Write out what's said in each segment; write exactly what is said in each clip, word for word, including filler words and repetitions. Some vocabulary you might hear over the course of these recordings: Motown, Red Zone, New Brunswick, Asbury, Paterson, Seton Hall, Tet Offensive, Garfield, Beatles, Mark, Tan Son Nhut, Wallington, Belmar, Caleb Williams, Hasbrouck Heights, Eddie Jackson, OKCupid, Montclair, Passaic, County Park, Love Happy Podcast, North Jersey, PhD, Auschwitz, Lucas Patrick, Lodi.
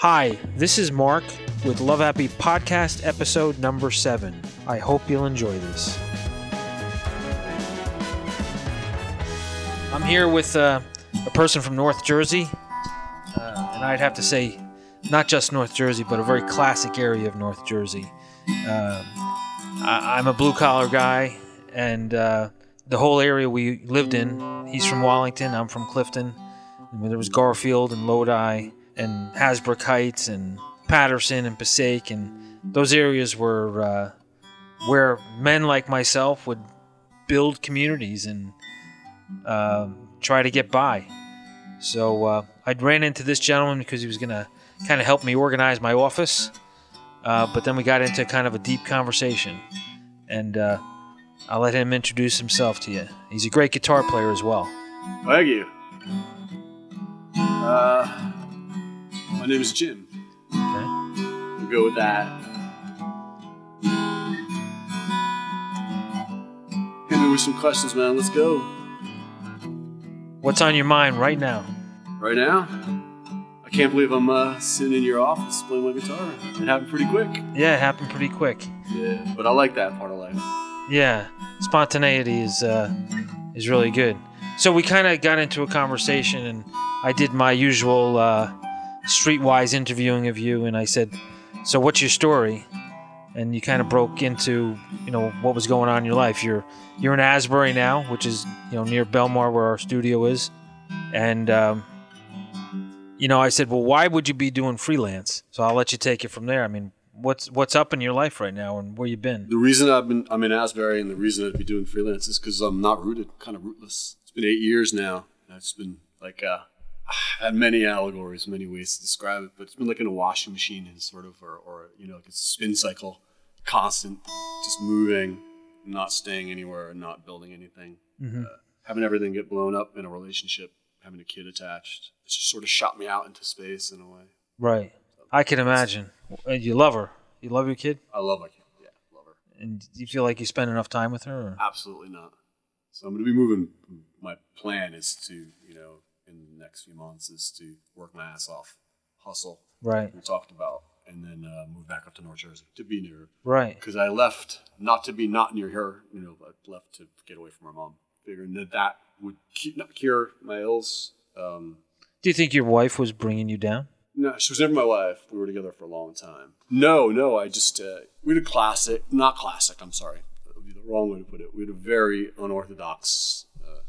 Hi, this is Mark with Love Happy Podcast episode number seven. I hope you'll enjoy this. I'm here with uh, a person from North Jersey, uh, and I'd have to say not just North Jersey, but a very classic area of North Jersey. Uh, I- I'm a blue-collar guy, and uh, the whole area we lived in, he's from Wallington, I'm from Clifton, and there was Garfield and Lodi and Hasbrouck Heights and Paterson and Passaic, and those areas were uh, where men like myself would build communities and uh, try to get by. So uh, I ran into this gentleman because he was going to kind of helped me organize my office, uh, but then we got into kind of a deep conversation, and uh, I'll let him introduce himself to you. He's a great guitar player as well. Thank you. Uh, my name is Jim. Okay. We'll go with that. Hit me with some questions, man. Let's go. What's on your mind right now? Right now? I can't believe I'm uh, sitting in your office playing my guitar. It happened pretty quick. Yeah, it happened pretty quick. Yeah, but I like that part of life. Yeah, spontaneity is uh, is really good. So we kind of got into a conversation, and I did my usual uh, streetwise interviewing of you, and I said, "So what's your story?" And you kind of broke into, you know, what was going on in your life. You're you're in Asbury now, which is, you know, near Belmar where our studio is, and. Um, You know, I said, well, why would you be doing freelance? So I'll let you take it from there. I mean, what's what's up in your life right now, and where you been? The reason I've been, I'm in Asbury, and the reason I'd be doing freelance is because I'm not rooted, kind of rootless. It's been eight years now. It's been like, uh, I had many allegories, many ways to describe it, but it's been like in a washing machine, and sort of, or, or you know, like a spin cycle, constant, just moving, not staying anywhere, not building anything, mm-hmm. uh, having everything get blown up in a relationship. Having a kid attached, it just sort of shot me out into space in a way. Right. I can imagine. You love her. You love your kid? I love my kid. Yeah, love her. And do you feel like you spend enough time with her? Or? Absolutely not. So I'm going to be moving. My plan is to, you know, in the next few months is to work my ass off, hustle. Right. Like we talked about, and then uh, move back up to North Jersey to be near her. Right. Because I left not to be not near her, you know, I left to get away from her mom, figuring that that would not cure my ills. Um, Do you think your wife was bringing you down? No, she was never my wife. We were together for a long time. No, no, I just, uh, we had a classic, not classic, I'm sorry. That would be the wrong way to put it. We had a very unorthodox uh,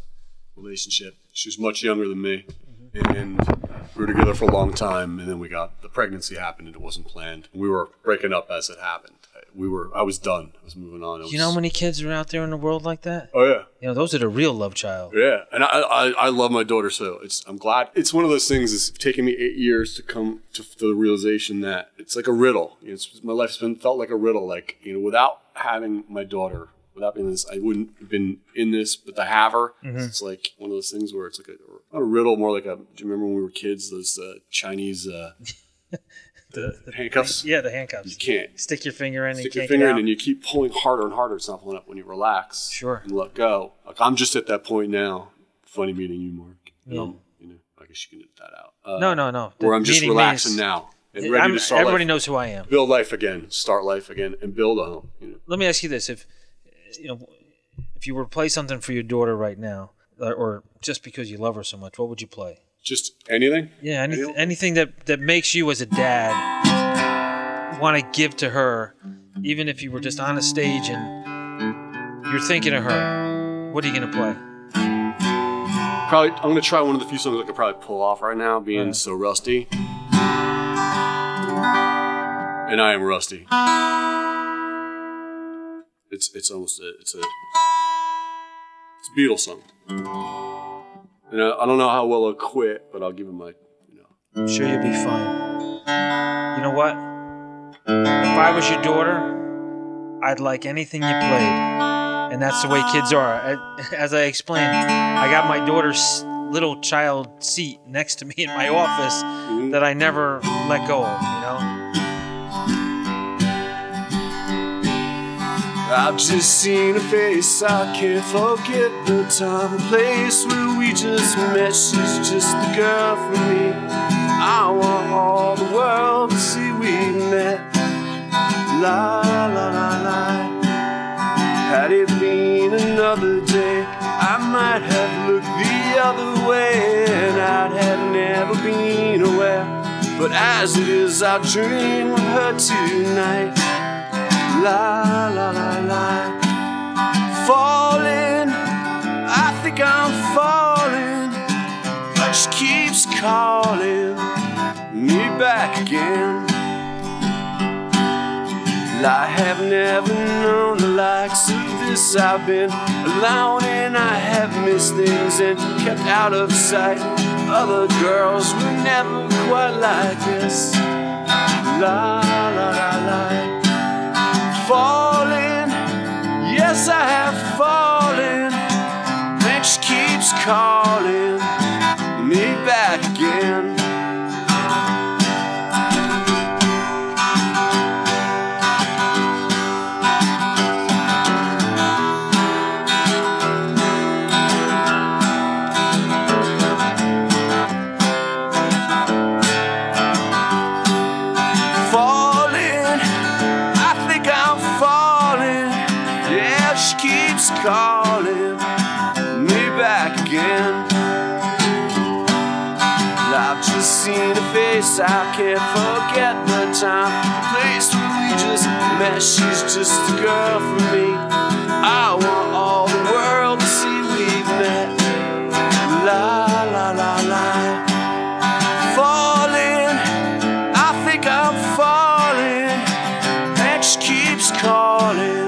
relationship. She was much younger than me, mm-hmm. and we were together for a long time, and then we got, the pregnancy happened, and it wasn't planned. We were breaking up as it happened. We were. I was done. I was moving on. Was, you know how many kids are out there in the world like that? Oh yeah. You know, those are the real love child. Yeah, and I, I, I love my daughter, so it's. I'm glad. It's one of those things. It's taken me eight years to come to the realization that it's like a riddle. You know, it's, my life's been felt like a riddle. Like, you know, without having my daughter, without being this, I wouldn't have been in this. But to have her, mm-hmm. it's like one of those things where it's like a not a riddle, more like a. Do you remember when we were kids? Those uh, Chinese. Uh, The, the handcuffs? Yeah, the handcuffs. You can't. Stick your finger in and you can't get out. Stick your finger in and you keep pulling harder and harder. It's not pulling up when you relax. Sure. And let go. Like, I'm just at that point now. Funny meeting you, Mark. Yeah. Um, you know, I guess you can edit that out. Uh, no, no, no. Where I'm just relaxing now and ready to start life. Everybody knows who I am. Build life again. Start life again and build a home. You know. Let me ask you this. If you know, if you were to play something for your daughter right now, or just because you love her so much, what would you play? Just anything? Yeah, any, anything that, that makes you as a dad want to give to her, even if you were just on a stage and you're thinking of her. What are you going to play? Probably, I'm going to try one of the few songs I could probably pull off right now, being yeah. so rusty. And I am rusty. It's it's almost a, it's a, it's a Beatles song. And I, I don't know how well I'll quit, but I'll give him my, you know. I'm sure you'll be fine. You know what? If I was your daughter, I'd like anything you played. And that's the way kids are. As I explained, I got my daughter's little child seat next to me in my office mm-hmm. that I never let go of, you know? I've just seen a face, I can't forget the time and place where we just met. She's just the girl for me. I want all the world. might have looked the other way, and I'd have never been aware. But as it is, I'll dream of her tonight. La, la, la, la. Falling, I think I'm falling. She keeps calling me back again. I have never known the likes of this. I've been alone and I have missed things and kept out of sight. Other girls were never quite like this. La, la, la, la. Falling, yes, I have fallen. Then she keeps calling me back again. Calling me back again. I've just seen a face, I can't forget the time, the place where we just met. She's just a girl for me. I want all the world to see we've met. La la la la. Falling, I think I'm falling, and she keeps calling.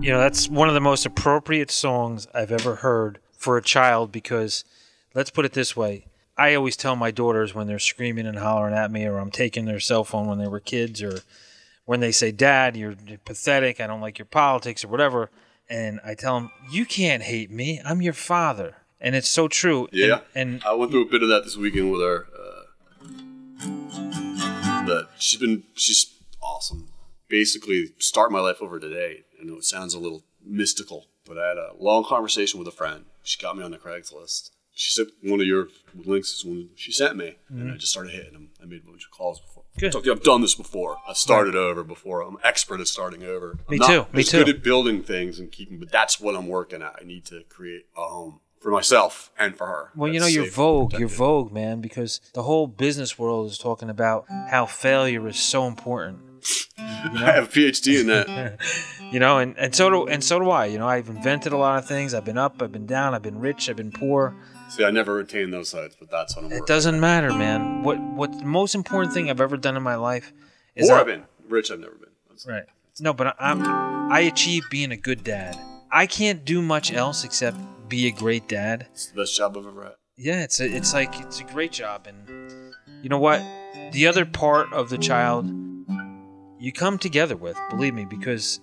You know, that's one of the most appropriate songs I've ever heard for a child because, let's put it this way, I always tell my daughters when they're screaming and hollering at me or I'm taking their cell phone when they were kids or when they say, Dad, you're pathetic, I don't like your politics or whatever, and I tell them, you can't hate me, I'm your father. And it's so true. Yeah, and, and I went through a bit of that this weekend with her. Uh, but she's been, she's awesome. Basically, start my life over today. I know it sounds a little mystical, but I had a long conversation with a friend. She got me on the Craigslist. She sent one of your links is one she sent me, mm-hmm. and I just started hitting them. I made a bunch of calls before. Good. So, I've done this before. I started over before. I'm expert at starting over. I'm me not, too. I'm me just too. Good at building things and keeping, but that's what I'm working at. I need to create a home for myself and for her. Well, that's you know, you're vogue. You're vogue, man, because the whole business world is talking about how failure is so important. You know? I have a P H D in that. You know, and, and so do and so do I. You know, I've invented a lot of things. I've been up, I've been down, I've been rich, I've been poor. See, I never retain those sides, but that's what I'm It doesn't at. matter, man. What what's the most important thing I've ever done in my life is Or I, I've been. Rich I've never been. That's right. That's no, but I'm I achieved being a good dad. I can't do much else except be a great dad. It's the best job I've ever had. Yeah, it's a, it's like it's a great job, and you know what? The other part of the child you come together with, believe me, because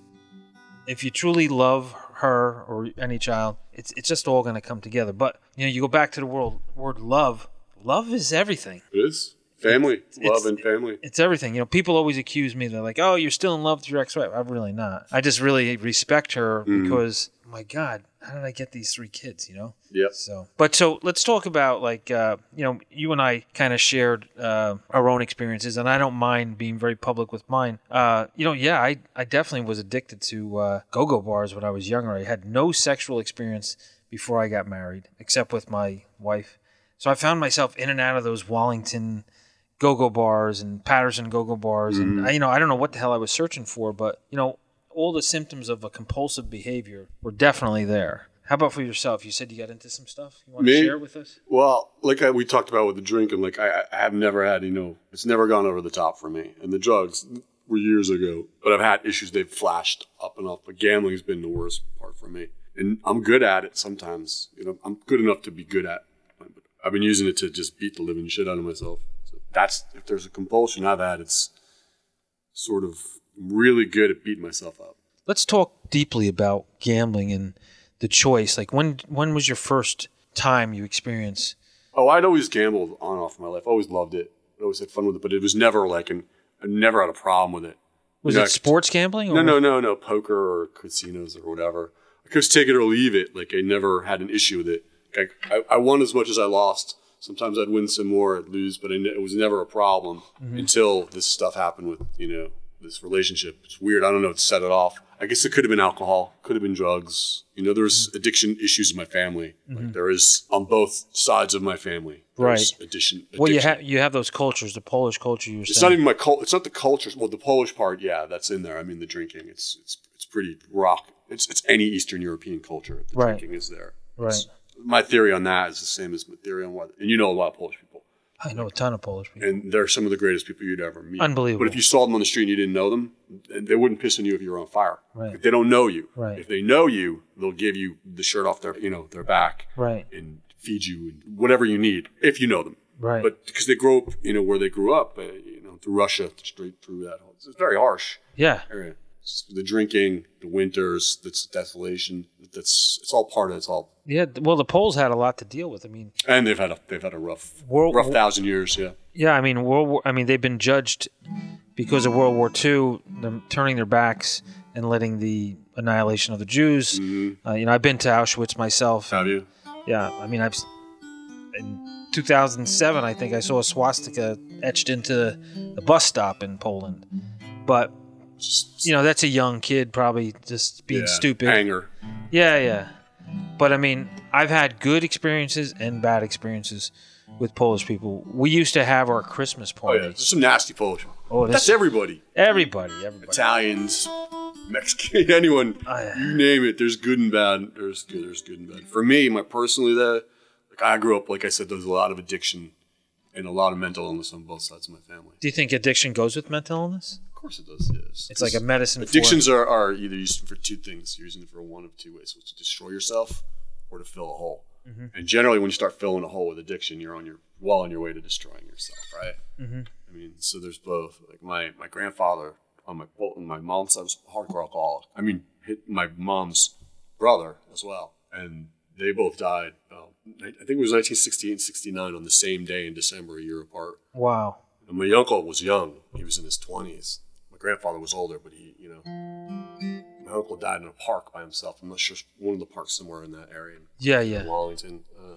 if you truly love her or any child, it's it's just all going to come together. But you know, you go back to the word, word love. Love is everything. It is family, it's, love, it's, and family. It's everything. You know, people always accuse me. They're like, "Oh, you're still in love with your ex-wife." I'm really not. I just really respect her mm-hmm. because, my God, how did I get these three kids? You know. Yeah. So, but so let's talk about like uh, you know, you and I kind of shared uh, our own experiences, and I don't mind being very public with mine. Uh, you know, yeah, I I definitely was addicted to uh, go-go bars when I was younger. I had no sexual experience before I got married, except with my wife. So I found myself in and out of those Wallington go-go bars and Paterson go-go bars, mm-hmm. and I, you know, I don't know what the hell I was searching for, but you know. All the symptoms of a compulsive behavior were definitely there. How about for yourself? You said you got into some stuff you want Me? to share with us? Well, like I, we talked about with the drinking, like I, I have never had, you know, it's never gone over the top for me. And the drugs were years ago, but I've had issues. They've flashed up and up. But gambling has been the worst part for me. And I'm good at it sometimes. You know, I'm good enough to be good at it. I've been using it to just beat the living shit out of myself. So that's, if there's a compulsion I've had, it's sort of... I'm really good at beating myself up. Let's talk deeply about gambling and the choice. Like when when was your first time you experienced Oh, I'd always gambled on and off in my life. Always loved it. Always had fun with it, but it was never like an. I never had a problem with it. Was you know, it sports gambling? Or no, no, no, no. Poker or casinos or whatever. I could just take it or leave it. Like I never had an issue with it. Like, I, I won as much as I lost. Sometimes I'd win some more, I'd lose, but it was never a problem mm-hmm. until this stuff happened with, you know, this relationship. It's weird. I don't know what set it off. I guess it could have been alcohol, could have been drugs. You know, there's mm-hmm. addiction issues in my family. Mm-hmm. Like there is on both sides of my family. Right. Addiction, addiction. Well, you have you have those cultures, the Polish culture. You're it's saying. Not even my cult. It's not the cultures. Well, the Polish part, yeah, that's in there. I mean, the drinking. It's it's it's pretty rock. It's it's any Eastern European culture. The right. Drinking is there. Right. It's, my theory on that is the same as my theory on what, and you know a lot of Polish people. I know a ton of Polish people. And they're some of the greatest people you'd ever meet. Unbelievable. But if you saw them on the street and you didn't know them, they wouldn't piss on you if you were on fire. Right. Like they don't know you. Right. If they know you, they'll give you the shirt off their, you know, their back. Right. And feed you and whatever you need, if you know them. Right. But because they grow up, you know, where they grew up, uh, you know, through Russia, straight through that. It's very harsh. Yeah. Area. The drinking, the winters, that's desolation. That's it's all part of it. It's all yeah. Well, the Poles had a lot to deal with. I mean, and they've had a they've had a rough World, rough thousand years. Yeah. Yeah, I mean, World War, I mean, they've been judged because of World War Two, them turning their backs and letting the annihilation of the Jews. Mm-hmm. Uh, you know, I've been to Auschwitz myself. Have you? Yeah, I mean, I've in two thousand seven, I think I saw a swastika etched into the bus stop in Poland, but. Just, you know, that's a young kid probably just being yeah, stupid. Anger. Yeah, yeah. But, I mean, I've had good experiences and bad experiences with Polish people. We used to have our Christmas party. Oh, yeah. There's some nasty Polish people. Oh, that's everybody. Everybody, everybody. Italians, Mexicans, anyone. Oh, yeah. You name it. There's good and bad. There's good, there's good and bad. For me, my personally, that, like I grew up, like I said, there's a lot of addiction and a lot of mental illness on both sides of my family. Do you think addiction goes with mental illness? Of course it does. Yes, it's, it's like a medicine. Addictions are, are either used for two things. You're using it for one of two ways: so to destroy yourself or to fill a hole. Mm-hmm. And generally, when you start filling a hole with addiction, you're on your well on your way to destroying yourself, right? Mm-hmm. I mean, so there's both. Like my my grandfather on my on my mom's side was a hardcore alcoholic. I mean, hit my mom's brother as well, and they both died. Um, I think it was nineteen sixty-eight and sixty-nine on the same day in December, a year apart. Wow. And my uncle was young; he was in his twenties. Grandfather was older, but he, you know, my uncle died in a park by himself. I'm not sure, one of the parks somewhere in that area. Yeah, yeah. Wallington. Uh,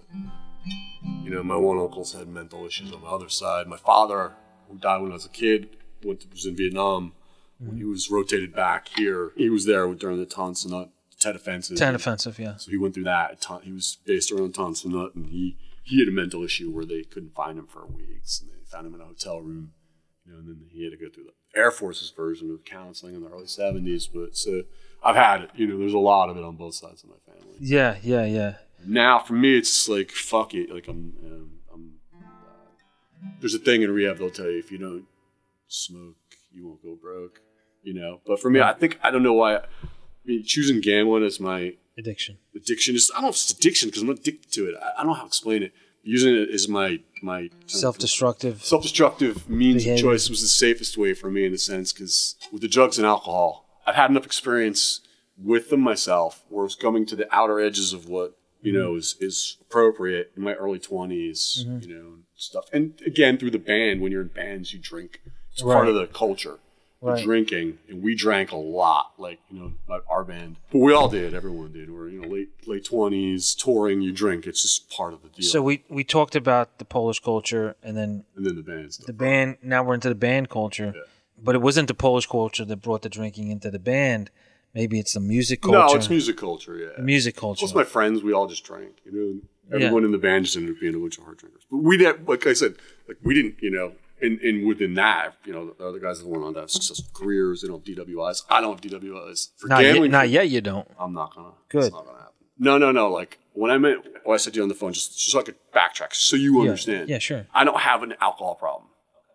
you know, my one uncle's had mental issues on my other side. My father, who died when I was a kid, went to, was in Vietnam. Mm-hmm. When he was rotated back here, he was there during the Tan Son Nhut, Tet Offensive. Tet Offensive, yeah. So he went through that. He was based around Tan Son Nhut, and he, he had a mental issue where they couldn't find him for weeks, and they found him in a hotel room. You know, and then he had to go through the Air Force's version of counseling in the early seventies. But so I've had it. You know, there's a lot of it on both sides of my family. Yeah, yeah, yeah. Now for me, it's like fuck it. Like I'm, I'm. I'm uh, there's a thing in rehab they'll tell you if you don't smoke, you won't go broke. You know. But for me, I think I don't know why. I mean, choosing gambling as my addiction. Addiction is I don't know if it's addiction because I'm addicted to it. I, I don't know how to explain it. Using it as my my self-destructive self-destructive means behavior. Of choice was the safest way for me in a sense because with the drugs and alcohol, I've had enough experience with them myself where it's coming to the outer edges of what you mm-hmm. know is is appropriate in my early twenties, mm-hmm. you know, stuff. And again, through the band, when you're in bands, you drink. It's right. part of the culture. Right. The drinking, and we drank a lot, like, you know, our band. But we all did, everyone did. We're, you know, late late twenties, touring, you drink. It's just part of the deal. So we, we talked about the Polish culture and then... And then the band stuff. The band, now we're into the band culture. Yeah. But it wasn't the Polish culture that brought the drinking into the band. Maybe it's the music culture. No, it's music culture, yeah. The music culture. Plus my friends, we all just drank, you know. Everyone yeah. in the band just ended up being a bunch of hard drinkers. But we did, like I said, like we didn't, you know... And, and within that, you know, the other guys that went on to have successful careers, they don't have D W Is. I don't have D W Is. For not gambling, yet, not yet you don't. I'm not going to. Good. It's not going to happen. No, no, no. Like, when I meant, well, I said to you on the phone, just, just so I could backtrack, so you yeah. understand. Yeah, sure. I don't have an alcohol problem.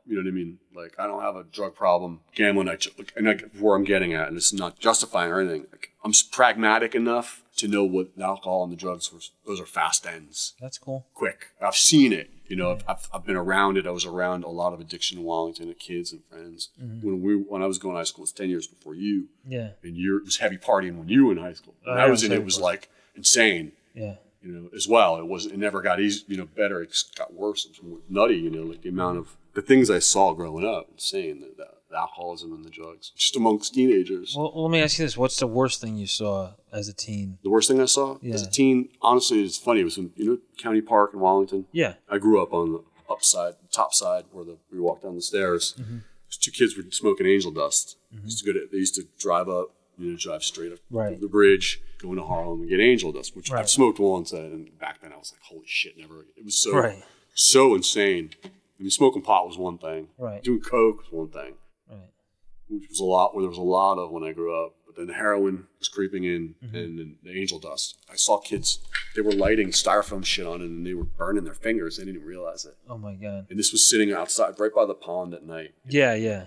You know what I mean? Like, I don't have a drug problem. Gambling, I, like, and like, where I'm getting at, and it's not justifying or anything. Like, I'm pragmatic enough to know what the alcohol and the drugs were. Those are fast ends. That's cool. Quick. I've seen it. You know, I've, I've I've been around it. I was around a lot of addiction in Wallington, at kids and friends. Mm-hmm. When we when I was going to high school, it was ten years before you. Yeah. And you it was heavy partying when you were in high school. When uh, I was in, it was like insane. Yeah. you know, as well. It was, it never got easy, you know, better. It just got worse. It was nutty, you know, like the amount of the things I saw growing up, insane, the, the, the alcoholism and the drugs, just amongst teenagers. Well, let me ask you this. What's the worst thing you saw as a teen? The worst thing I saw yeah. as a teen? Honestly, it's funny. It was in, you know, County Park in Wallington. Yeah. I grew up on the upside, top side where the, we walked down the stairs. Mm-hmm. Two kids were smoking angel dust. Mm-hmm. Used to go to, they used to drive up, you know, drive straight up right. the bridge, go into Harlem and get angel dust, which right. I've smoked once. And back then I was like, holy shit, never. It was so, right. so insane. I mean, smoking pot was one thing. Right. Doing coke was one thing. Right. Which was a lot, where there was a lot of when I grew up. But then the heroin was creeping in, mm-hmm. and then the angel dust. I saw kids, they were lighting styrofoam shit on it, and they were burning their fingers. They didn't even realize it. Oh my God. And this was sitting outside, right by the pond at night. Yeah, yeah.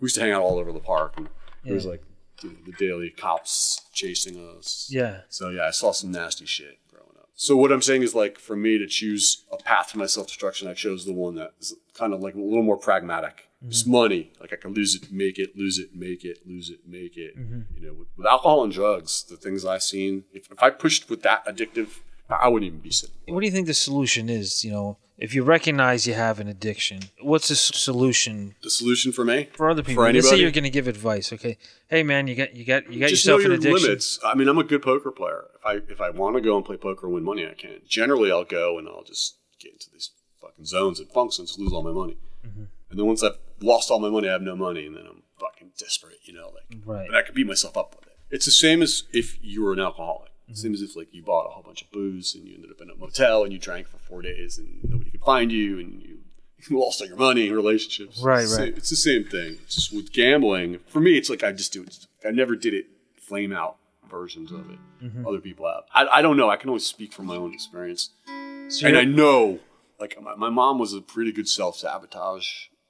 We used to hang out all over the park. And yeah. It was like, you know, the daily cops chasing us. Yeah. So yeah, I saw some nasty shit growing up. So what I'm saying is, like, for me to choose a path for my self-destruction, I chose the one that is kind of like a little more pragmatic. Mm-hmm. It's money. Like, I can lose it, make it, lose it, make it, lose it, make it. Mm-hmm. You know, with, with alcohol and drugs, the things I've seen, if, if I pushed with that addictive, I wouldn't even be sitting. What do you think the solution is, you know? If you recognize you have an addiction, what's the solution? The solution for me? For other people. For anybody? Let's say you're going to give advice, okay? Hey, man, you got you got you got just yourself know your an addiction. Limits. I mean, I'm a good poker player. If I if I want to go and play poker and win money, I can. Generally, I'll go and I'll just get into these fucking zones and funks and just lose all my money. Mm-hmm. And then once I've lost all my money, I have no money, and then I'm fucking desperate, you know? Like, right. But I could beat myself up with it. It's the same as if you were an alcoholic. It seems as if, like, you bought a whole bunch of booze and you ended up in a motel and you drank for four days and nobody could find you and you lost all your money and relationships. Right, it's right. Same, it's the same thing. It's just with gambling, for me, it's like I just do it. I never did it, flame out versions of it. Mm-hmm. Other people have. I, I don't know. I can only speak from my own experience. So and I know, like, my, my mom was a pretty good self-sabotage,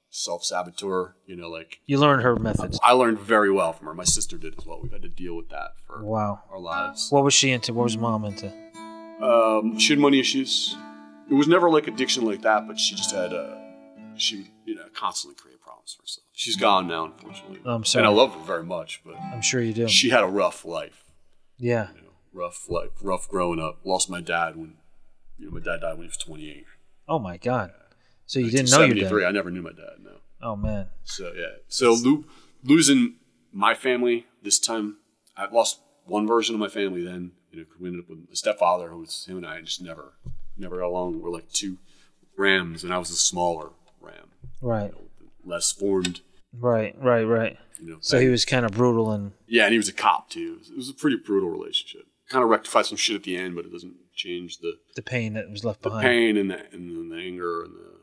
self-saboteur, you know, like. You learned her methods. I learned very well from her. My sister did as well. We've had to deal with that for wow. our lives. What was she into? What was mom into? Um, she had money issues. It was never like addiction like that, but she just had, uh, she, you know, constantly created problems for herself. She's gone now, unfortunately. I'm sorry. And I love her very much, but. I'm sure you do. She had a rough life. Yeah. You know, rough life, rough growing up. Lost my dad when, you know, my dad died when he was twenty-eight. Oh my God. Yeah. So you didn't know your dad? I never knew my dad, no. Oh, man. So, yeah. So lo- losing my family this time, I lost one version of my family then. You know, we ended up with a stepfather who was him and I just never, never got along. We're like two rams, and I was a smaller ram. Right. You know, less formed. Right, right, right. You know, so he was kind of brutal and... Yeah, and he was a cop, too. It was, it was a pretty brutal relationship. Kind of rectified some shit at the end, but it doesn't change the... The pain that was left behind. The pain and the, and the anger and the...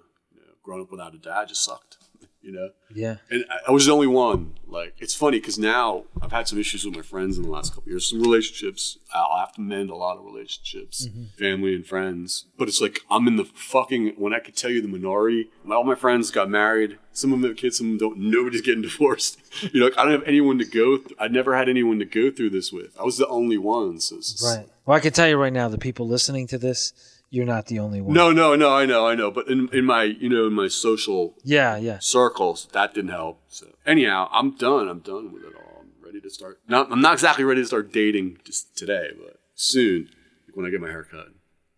Growing up without a dad just sucked, you know? Yeah. And I, I was the only one. Like, it's funny because now I've had some issues with my friends in the last couple of years. Some relationships, I'll have to mend a lot of relationships, mm-hmm. family and friends. But it's like, I'm in the fucking, when I could tell you the minority, all my friends got married. Some of them have kids, some of them don't. Nobody's getting divorced. You know, like, I don't have anyone to go through. I never had anyone to go through this with. I was the only one. So it's just, right. Well, I can tell you right now, the people listening to this, you're not the only one. No, no, no, I know, I know. But in, in my, you know, in my social yeah, yeah. circles, that didn't help. So anyhow, I'm done. I'm done with it all. I'm ready to start. Now, I'm not exactly ready to start dating just today, but soon, like when I get my hair cut,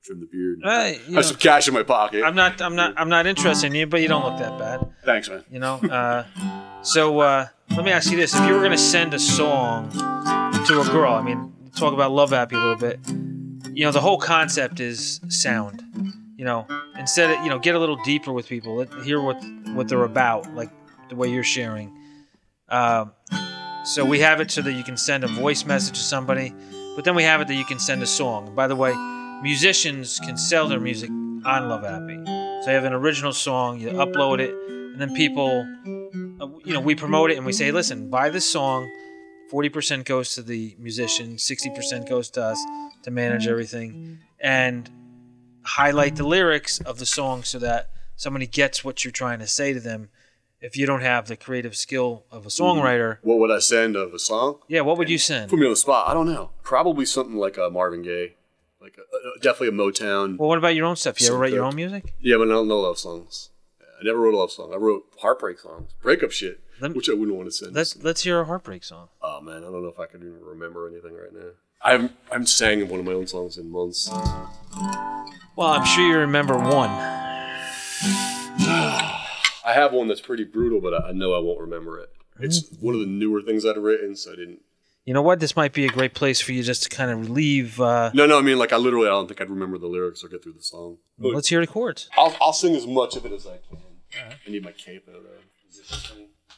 trim the beard, and uh, I have know, some cash in my pocket. I'm not, I'm not, I'm not interested in you, but you don't look that bad. Thanks, man. You know. Uh, so uh, let me ask you this: if you were gonna send a song to a girl, I mean, talk about Love Happy a little bit. You know, the whole concept is sound, you know, instead of, you know, get a little deeper with people, let, hear what, what they're about, like the way you're sharing. Um, so we have it so that you can send a voice message to somebody, but then we have it that you can send a song. And by the way, musicians can sell their music on Love Happy. So you have an original song, you upload it, and then people, you know, we promote it and we say, listen, buy this song. forty percent goes to the musician, sixty percent goes to us to manage everything, and highlight the lyrics of the song so that somebody gets what you're trying to say to them. If you don't have the creative skill of a songwriter. What would I send of a song? Yeah, what would and you send? Put me on the spot. I don't know. Probably something like a Marvin Gaye, like a, a, definitely a Motown. Well, what about your own stuff? You ever write your own music? Yeah, but I don't know love songs. I never wrote a love song. I wrote heartbreak songs, breakup shit. Let me, which I wouldn't want to send. Let's let's hear a heartbreak song. Oh man, I don't know if I can even remember anything right now. I'm I'm sang in one of my own songs in months. Well, I'm sure you remember one. I have one that's pretty brutal, but I, I know I won't remember it. It's mm-hmm. one of the newer things I'd written, so I didn't. You know what? This might be a great place for you just to kind of relieve. Uh... No, no, I mean, like, I literally I don't think I'd remember the lyrics or get through the song. Well, let's hear the chords. I'll, I'll sing as much of it as I can. Right. I need my cape out of it.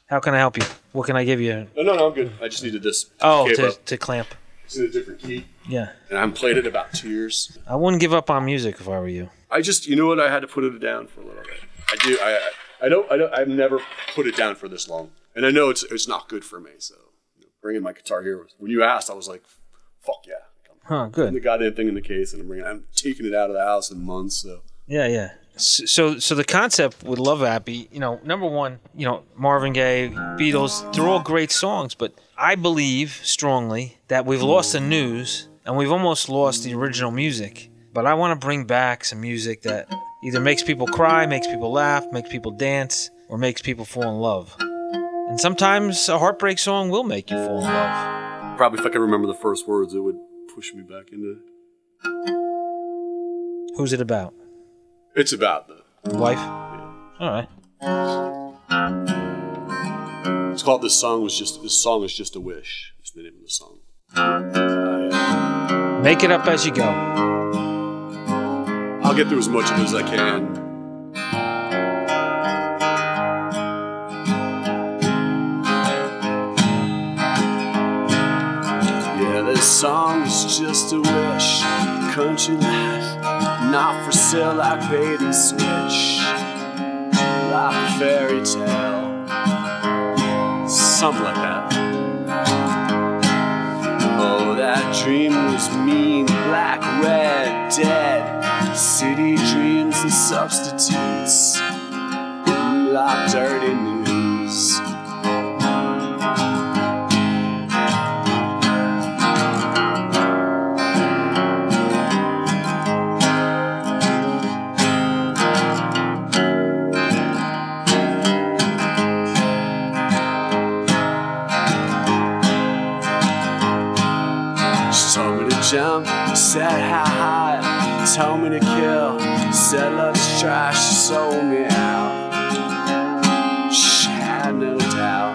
How can I help you? What can I give you? No, no, no, I'm good. I just needed this. Oh, to, to clamp. It's in a different key. Yeah. And I haven't played it about two years. I wouldn't give up on music if I were you. I just, you know what? I had to put it down for a little bit. I do. I, I don't, I don't, I've never put it down for this long. And I know it's it's not good for me, so you know, bringing my guitar here. When you asked, I was like, fuck yeah. I'm huh, good. The goddamn thing in the case, and I'm bringing, I'm taking it out of the house in months, so. Yeah, yeah. So, so the concept with Love Happy, you know, number one, you know, Marvin Gaye, Beatles, they're all great songs, but I believe strongly that we've lost the news and we've almost lost the original music. But I want to bring back some music that either makes people cry, makes people laugh, makes people dance, or makes people fall in love. And sometimes a heartbreak song will make you fall in love. Probably if I could remember the first words, it would push me back into it. Who's it about? It's about the wife. Yeah. All right. It's called "This Song Was Just This Song Is Just a Wish." It's the name of the song. I, Make it up as you go. I'll get through as much of it as I can. Yeah, this song is just a wish. Country life. Not for sale like bait and switch, like a fairy tale, something like that. Oh, that dream was mean, black, red, dead. City dreams and substitutes, like dirty news. Jump, said how high, told me to kill, said let's try, she sold me out, she had no doubt.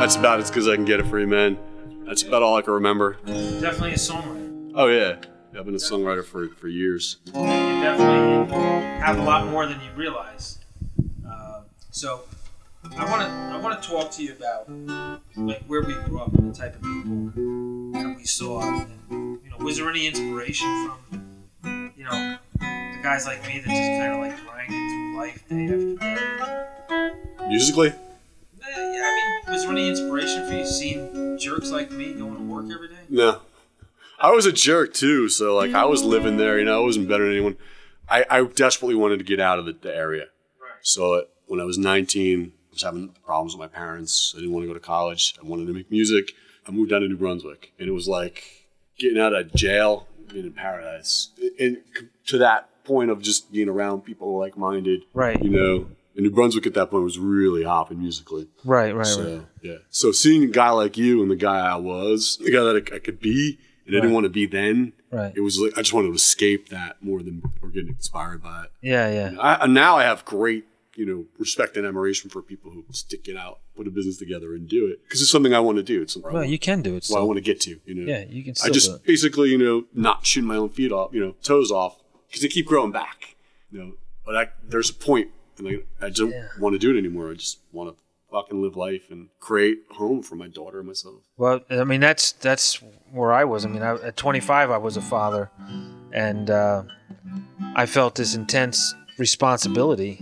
That's about it, because I can get it for you, man. That's about all I can remember. Definitely a songwriter. Oh, yeah. yeah I've been a songwriter for, for years. You definitely have a lot more than you realize. Uh, so I want to I want to talk to you about like where we grew up and the type of people that we saw. And, you know, was there any inspiration from, you know, the guys like me that just kind of like grinded through life day after day? Musically? Yeah, I mean, was there any inspiration for you seeing jerks like me going to work every day? No. I was a jerk, too, so, like, I was living there, you know, I wasn't better than anyone. I, I desperately wanted to get out of the, the area. Right. So when I was nineteen, I was having problems with my parents. I didn't want to go to college. I wanted to make music. I moved down to New Brunswick, and it was like getting out of jail, being in paradise. And to that point of just being around people like-minded, right? You know. And New Brunswick at that point was really hopping musically. Right, right, so, right. Yeah. So seeing a guy like you and the guy I was, the guy that I, I could be, and right. I didn't want to be then. Right. It was like I just wanted to escape that more than or getting inspired by it. Yeah, yeah. And I, and now I have great, you know, respect and admiration for people who stick it out, put a business together, and do it because it's something I want to do. It's something. Well, I want, you can do it. Well, I want to get to. You know. Yeah, you can. Still I just do it. Basically, you know, not shooting my own feet off, you know, toes off, because they keep growing back. You know, but I, there's a point. And like, I don't yeah. want to do it anymore. I just want to fucking live life and create a home for my daughter and myself. Well, I mean, that's that's where I was. I mean, I, at twenty-five, I was a father. And uh, I felt this intense responsibility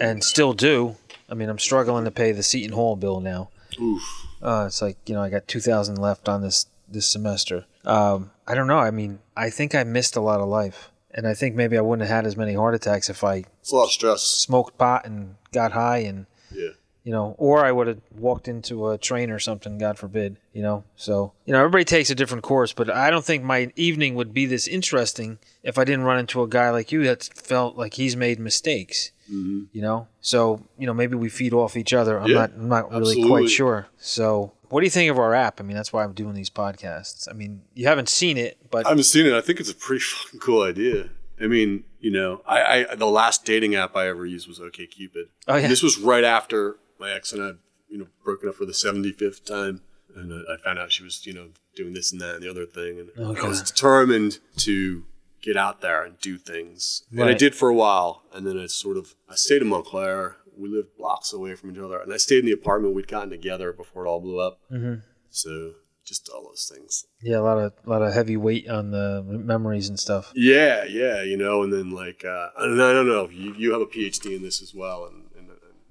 and still do. I mean, I'm struggling to pay the Seton Hall bill now. Oof. Uh, it's like, you know, I got two thousand dollars left on this, this semester. Um, I don't know. I mean, I think I missed a lot of life. And I think maybe I wouldn't have had as many heart attacks if I it's a lot of stress. Smoked pot and got high and yeah. you know, or I would have walked into a train or something, God forbid, you know. So, you know, everybody takes a different course, but I don't think my evening would be this interesting if I didn't run into a guy like you that felt like he's made mistakes, mm-hmm. you know. So, you know, maybe we feed off each other. I'm yeah, not I'm not really absolutely. quite sure. So what do you think of our app? I mean, that's why I'm doing these podcasts. I mean, you haven't seen it, but... I haven't seen it. I think it's a pretty fucking cool idea. I mean, you know, I, I the last dating app I ever used was OKCupid. Oh, yeah. This was right after my ex and I, you know, broken up for the seventy-fifth time. And I found out she was, you know, doing this and that and the other thing. And oh, I was determined to get out there and do things. Right. And I did for a while. And then I sort of, I stayed in Montclair. We lived blocks away from each other, and I stayed in the apartment we'd gotten together before it all blew up. Mm-hmm. So just all those things. Yeah, a lot of a lot of heavy weight on the memories and stuff. Yeah, yeah, you know, and then like uh, and I don't know, you, you have a P H D in this as well, and and,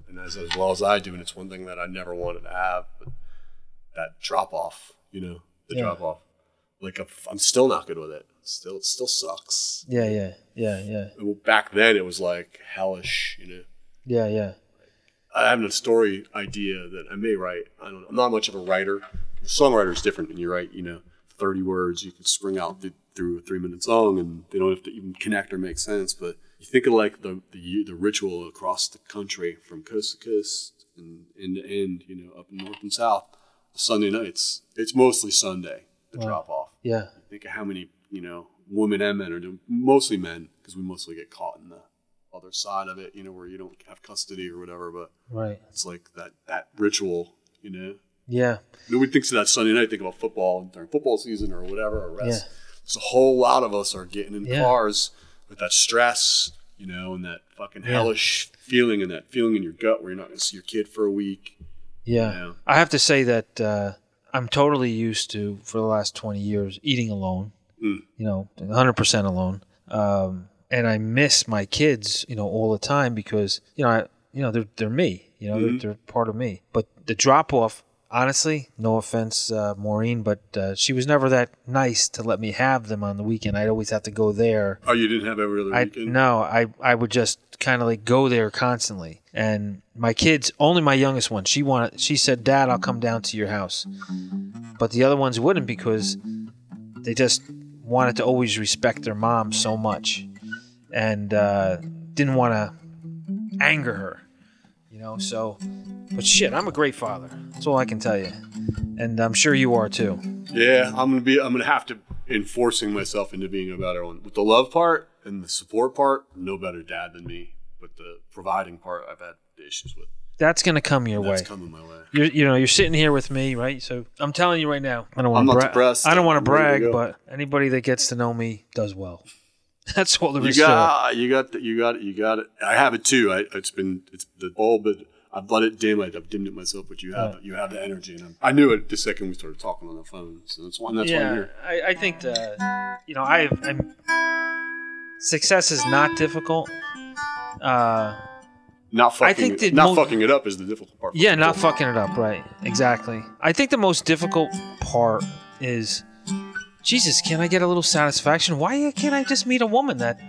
and as, as well as I do, and it's one thing that I never wanted to have, but that drop off, you know, the yeah. drop off. Like a, I'm still not good with it. Still, it still sucks. Yeah, yeah, yeah, yeah. Back then, it was like hellish, you know. Yeah, yeah. I have a story idea that I may write. I don't know. I'm not much of a writer. The songwriter is different when you write, you know, thirty words. You can spring out th- through a three-minute song, and they don't have to even connect or make sense. But you think of like the the, the ritual across the country from coast to coast and end to end, you know, up north and south. Sunday nights, it's mostly Sunday, the wow. drop-off. Yeah. You think of how many, you know, women and men are doing, mostly men, because we mostly get caught in the other side of it, you know, where you don't have custody or whatever, but right. it's like that, that ritual, you know? Yeah. Nobody thinks of that Sunday night, think about football during football season or whatever, or rest. Yeah. There's a whole lot of us are getting in yeah. cars with that stress, you know, and that fucking hellish yeah. feeling and that feeling in your gut where you're not going to see your kid for a week. Yeah. You know? I have to say that uh, I'm totally used to, for the last twenty years, eating alone, mm. you know, one hundred percent alone. Um And I miss my kids, you know, all the time because, you know, I, you know, they're they're me, you know, mm-hmm. they're, they're part of me. But the drop off, honestly, no offense, uh, Maureen, but uh, she was never that nice to let me have them on the weekend. I'd always have to go there. Oh, you didn't have every other weekend? I, no, I I would just kind of like go there constantly. And my kids, only my youngest one, she wanted, she said, "Dad, I'll come down to your house," but the other ones wouldn't because they just wanted to always respect their mom so much. And uh, didn't want to anger her, you know, so, but shit, I'm a great father. That's all I can tell you. And I'm sure you are too. Yeah, I'm going to be, I'm going to have to enforcing myself into being a better one. With the love part and the support part, no better dad than me. But the providing part, I've had issues with. That's going to come your That's way. That's coming my way. You're, you know, you're sitting here with me, right? So I'm telling you right now, I don't want to bra- depressed. I don't want to brag, but anybody that gets to know me does well. That's all there is. You got, you got, the, you got it, you got it. I have it too. I, it's been, it's the bulb, but I've let it dim. I've dimmed it myself, but you have, right. you have the energy, and I'm, I knew it the second we started talking on the phone. So that's why, that's yeah, why I'm here. I, I think the, you know, I, I'm success is not difficult. Uh, not fucking, I think it, not mo- fucking it up is the difficult part. Yeah, not people. fucking it up, right? Exactly. I think the most difficult part is. Jesus, can I get a little satisfaction? Why can't I just meet a woman that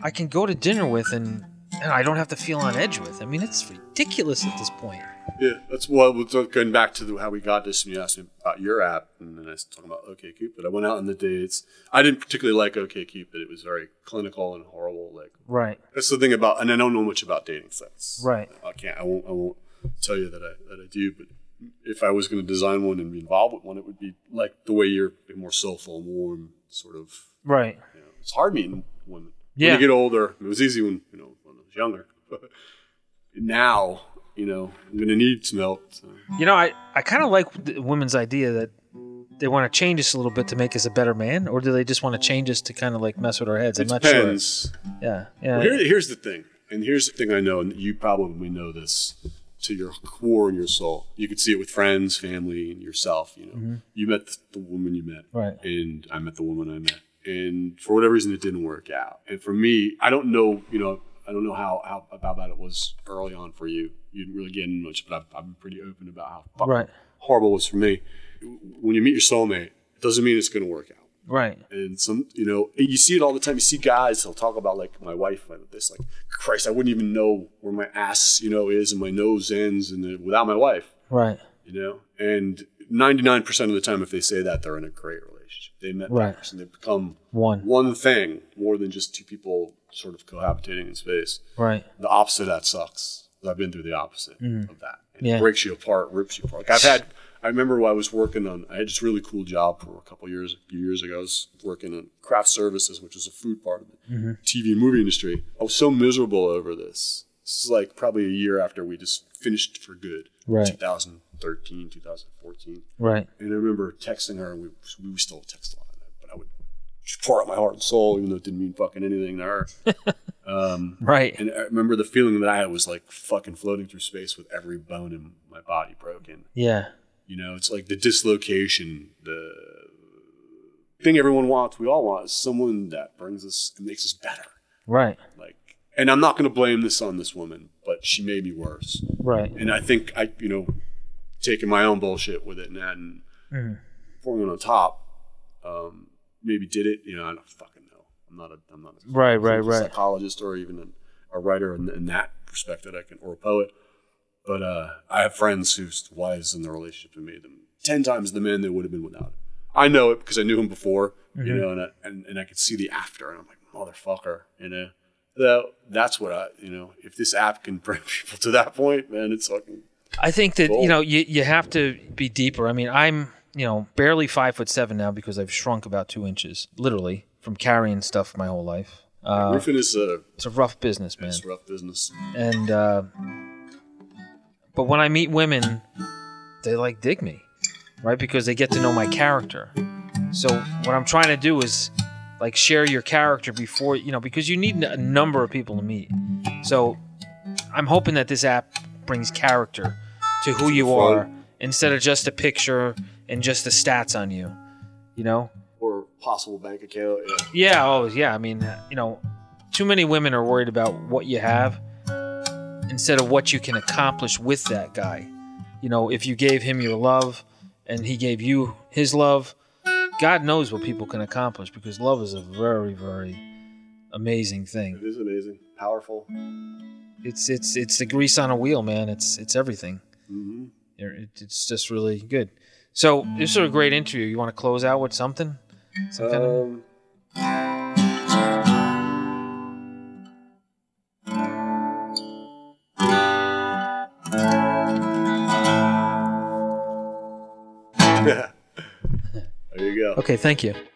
I can go to dinner with and, and I don't have to feel on edge with? I mean, it's ridiculous at this point. Yeah, that's what we're going back to the, how we got this. And you asked me about your app, and then I was talking about OKCupid. I went out on the dates. I didn't particularly like OKCupid. It was very clinical and horrible. Like, right. That's the thing about, and I don't know much about dating sites. Right. I can't. I won't. I won't tell you that I that I do, but. If I was going to design one and be involved with one, it would be like the way you're more soulful and warm, sort of. Right. You know, it's hard meeting women. Yeah. When you get older, it was easy when, you know, when I was younger. But now, you know, I'm going to need some help. So. You know, I, I kind of like the women's idea that they want to change us a little bit to make us a better man, or do they just want to change us to kind of like mess with our heads? It I'm depends. not sure. Yeah. yeah. Well, here, here's the thing. And here's the thing I know, and you probably know this. To your core and your soul. You could see it with friends, family, and yourself. You know, mm-hmm. you met the woman you met, right? And I met the woman I met, and for whatever reason, it didn't work out. And for me, I don't know, you know, I don't know how how about that it was early on for you. You didn't really get in much, but I've, I've been pretty open about how right. horrible it was for me. When you meet your soulmate, it doesn't mean it's going to work out. Right. And some, you know, you see it all the time. You see guys, they'll talk about like my wife, like this, like, Christ, I wouldn't even know where my ass, you know, is and my nose ends and the, without my wife. Right. You know, and ninety-nine percent of the time, if they say that, they're in a great relationship. They met right. that person. They become one. one thing more than just two people sort of cohabitating in space. Right. The opposite of that sucks. I've been through the opposite mm. of that. It yeah. breaks you apart, rips you apart. Like I've had, I remember I was working on, I had this really cool job for a couple of years, a few years ago. I was working on craft services, which is a food part of the mm-hmm. T V and movie industry. I was so miserable over this. This is like probably a year after we just finished for good. Right. two thousand thirteen, two thousand fourteen. Right. And I remember texting her, and we, we would still text a lot, but I would pour out my heart and soul, even though it didn't mean fucking anything to her. Um, right. And I remember the feeling that I had was like fucking floating through space with every bone in my body broken. Yeah. You know, it's like the dislocation, the thing everyone wants, we all want, is someone that brings us and makes us better. Right. Like, and I'm not going to blame this on this woman, but she made me worse. Right. And I think I, you know, taking my own bullshit with it and adding, mm. pouring it on top, um, maybe did it. You know, I don't fucking know. I'm not a, I'm not a, right, right, a right. psychologist or even a, a writer in, in that perspective. I can, or a poet. But uh, I have friends whose wives in their relationship have made them ten times the men they would have been without. I know it because I knew him before, mm-hmm. you know, and I, and, and I could see the after, and I'm like, motherfucker, you know. So that's what I, you know, if this app can bring people to that point, man, it's fucking. I think that bold. You know, you you have to be deeper. I mean, I'm, you know, barely five foot seven now because I've shrunk about two inches, literally, from carrying stuff my whole life. Uh, Roofing is a it's a rough business, man. It's a rough business, and. Uh, But when I meet women, they like dig me, right? Because they get to know my character. So what I'm trying to do is like share your character before, you know, because you need a number of people to meet. So I'm hoping that this app brings character to who you are instead of just a picture and just the stats on you, you know? Or possible bank account. Yeah. Yeah. Oh, yeah. I mean, you know, too many women are worried about what you have instead of what you can accomplish with that guy. You know, if you gave him your love and he gave you his love, God knows what people can accomplish, because love is a very, very amazing thing. It is amazing. Powerful. It's it's it's the grease on a wheel, man. It's it's everything. Mm-hmm. It's just really good. So this is a great interview. You want to close out with something? Some kind um... of... There you go. Okay, thank you.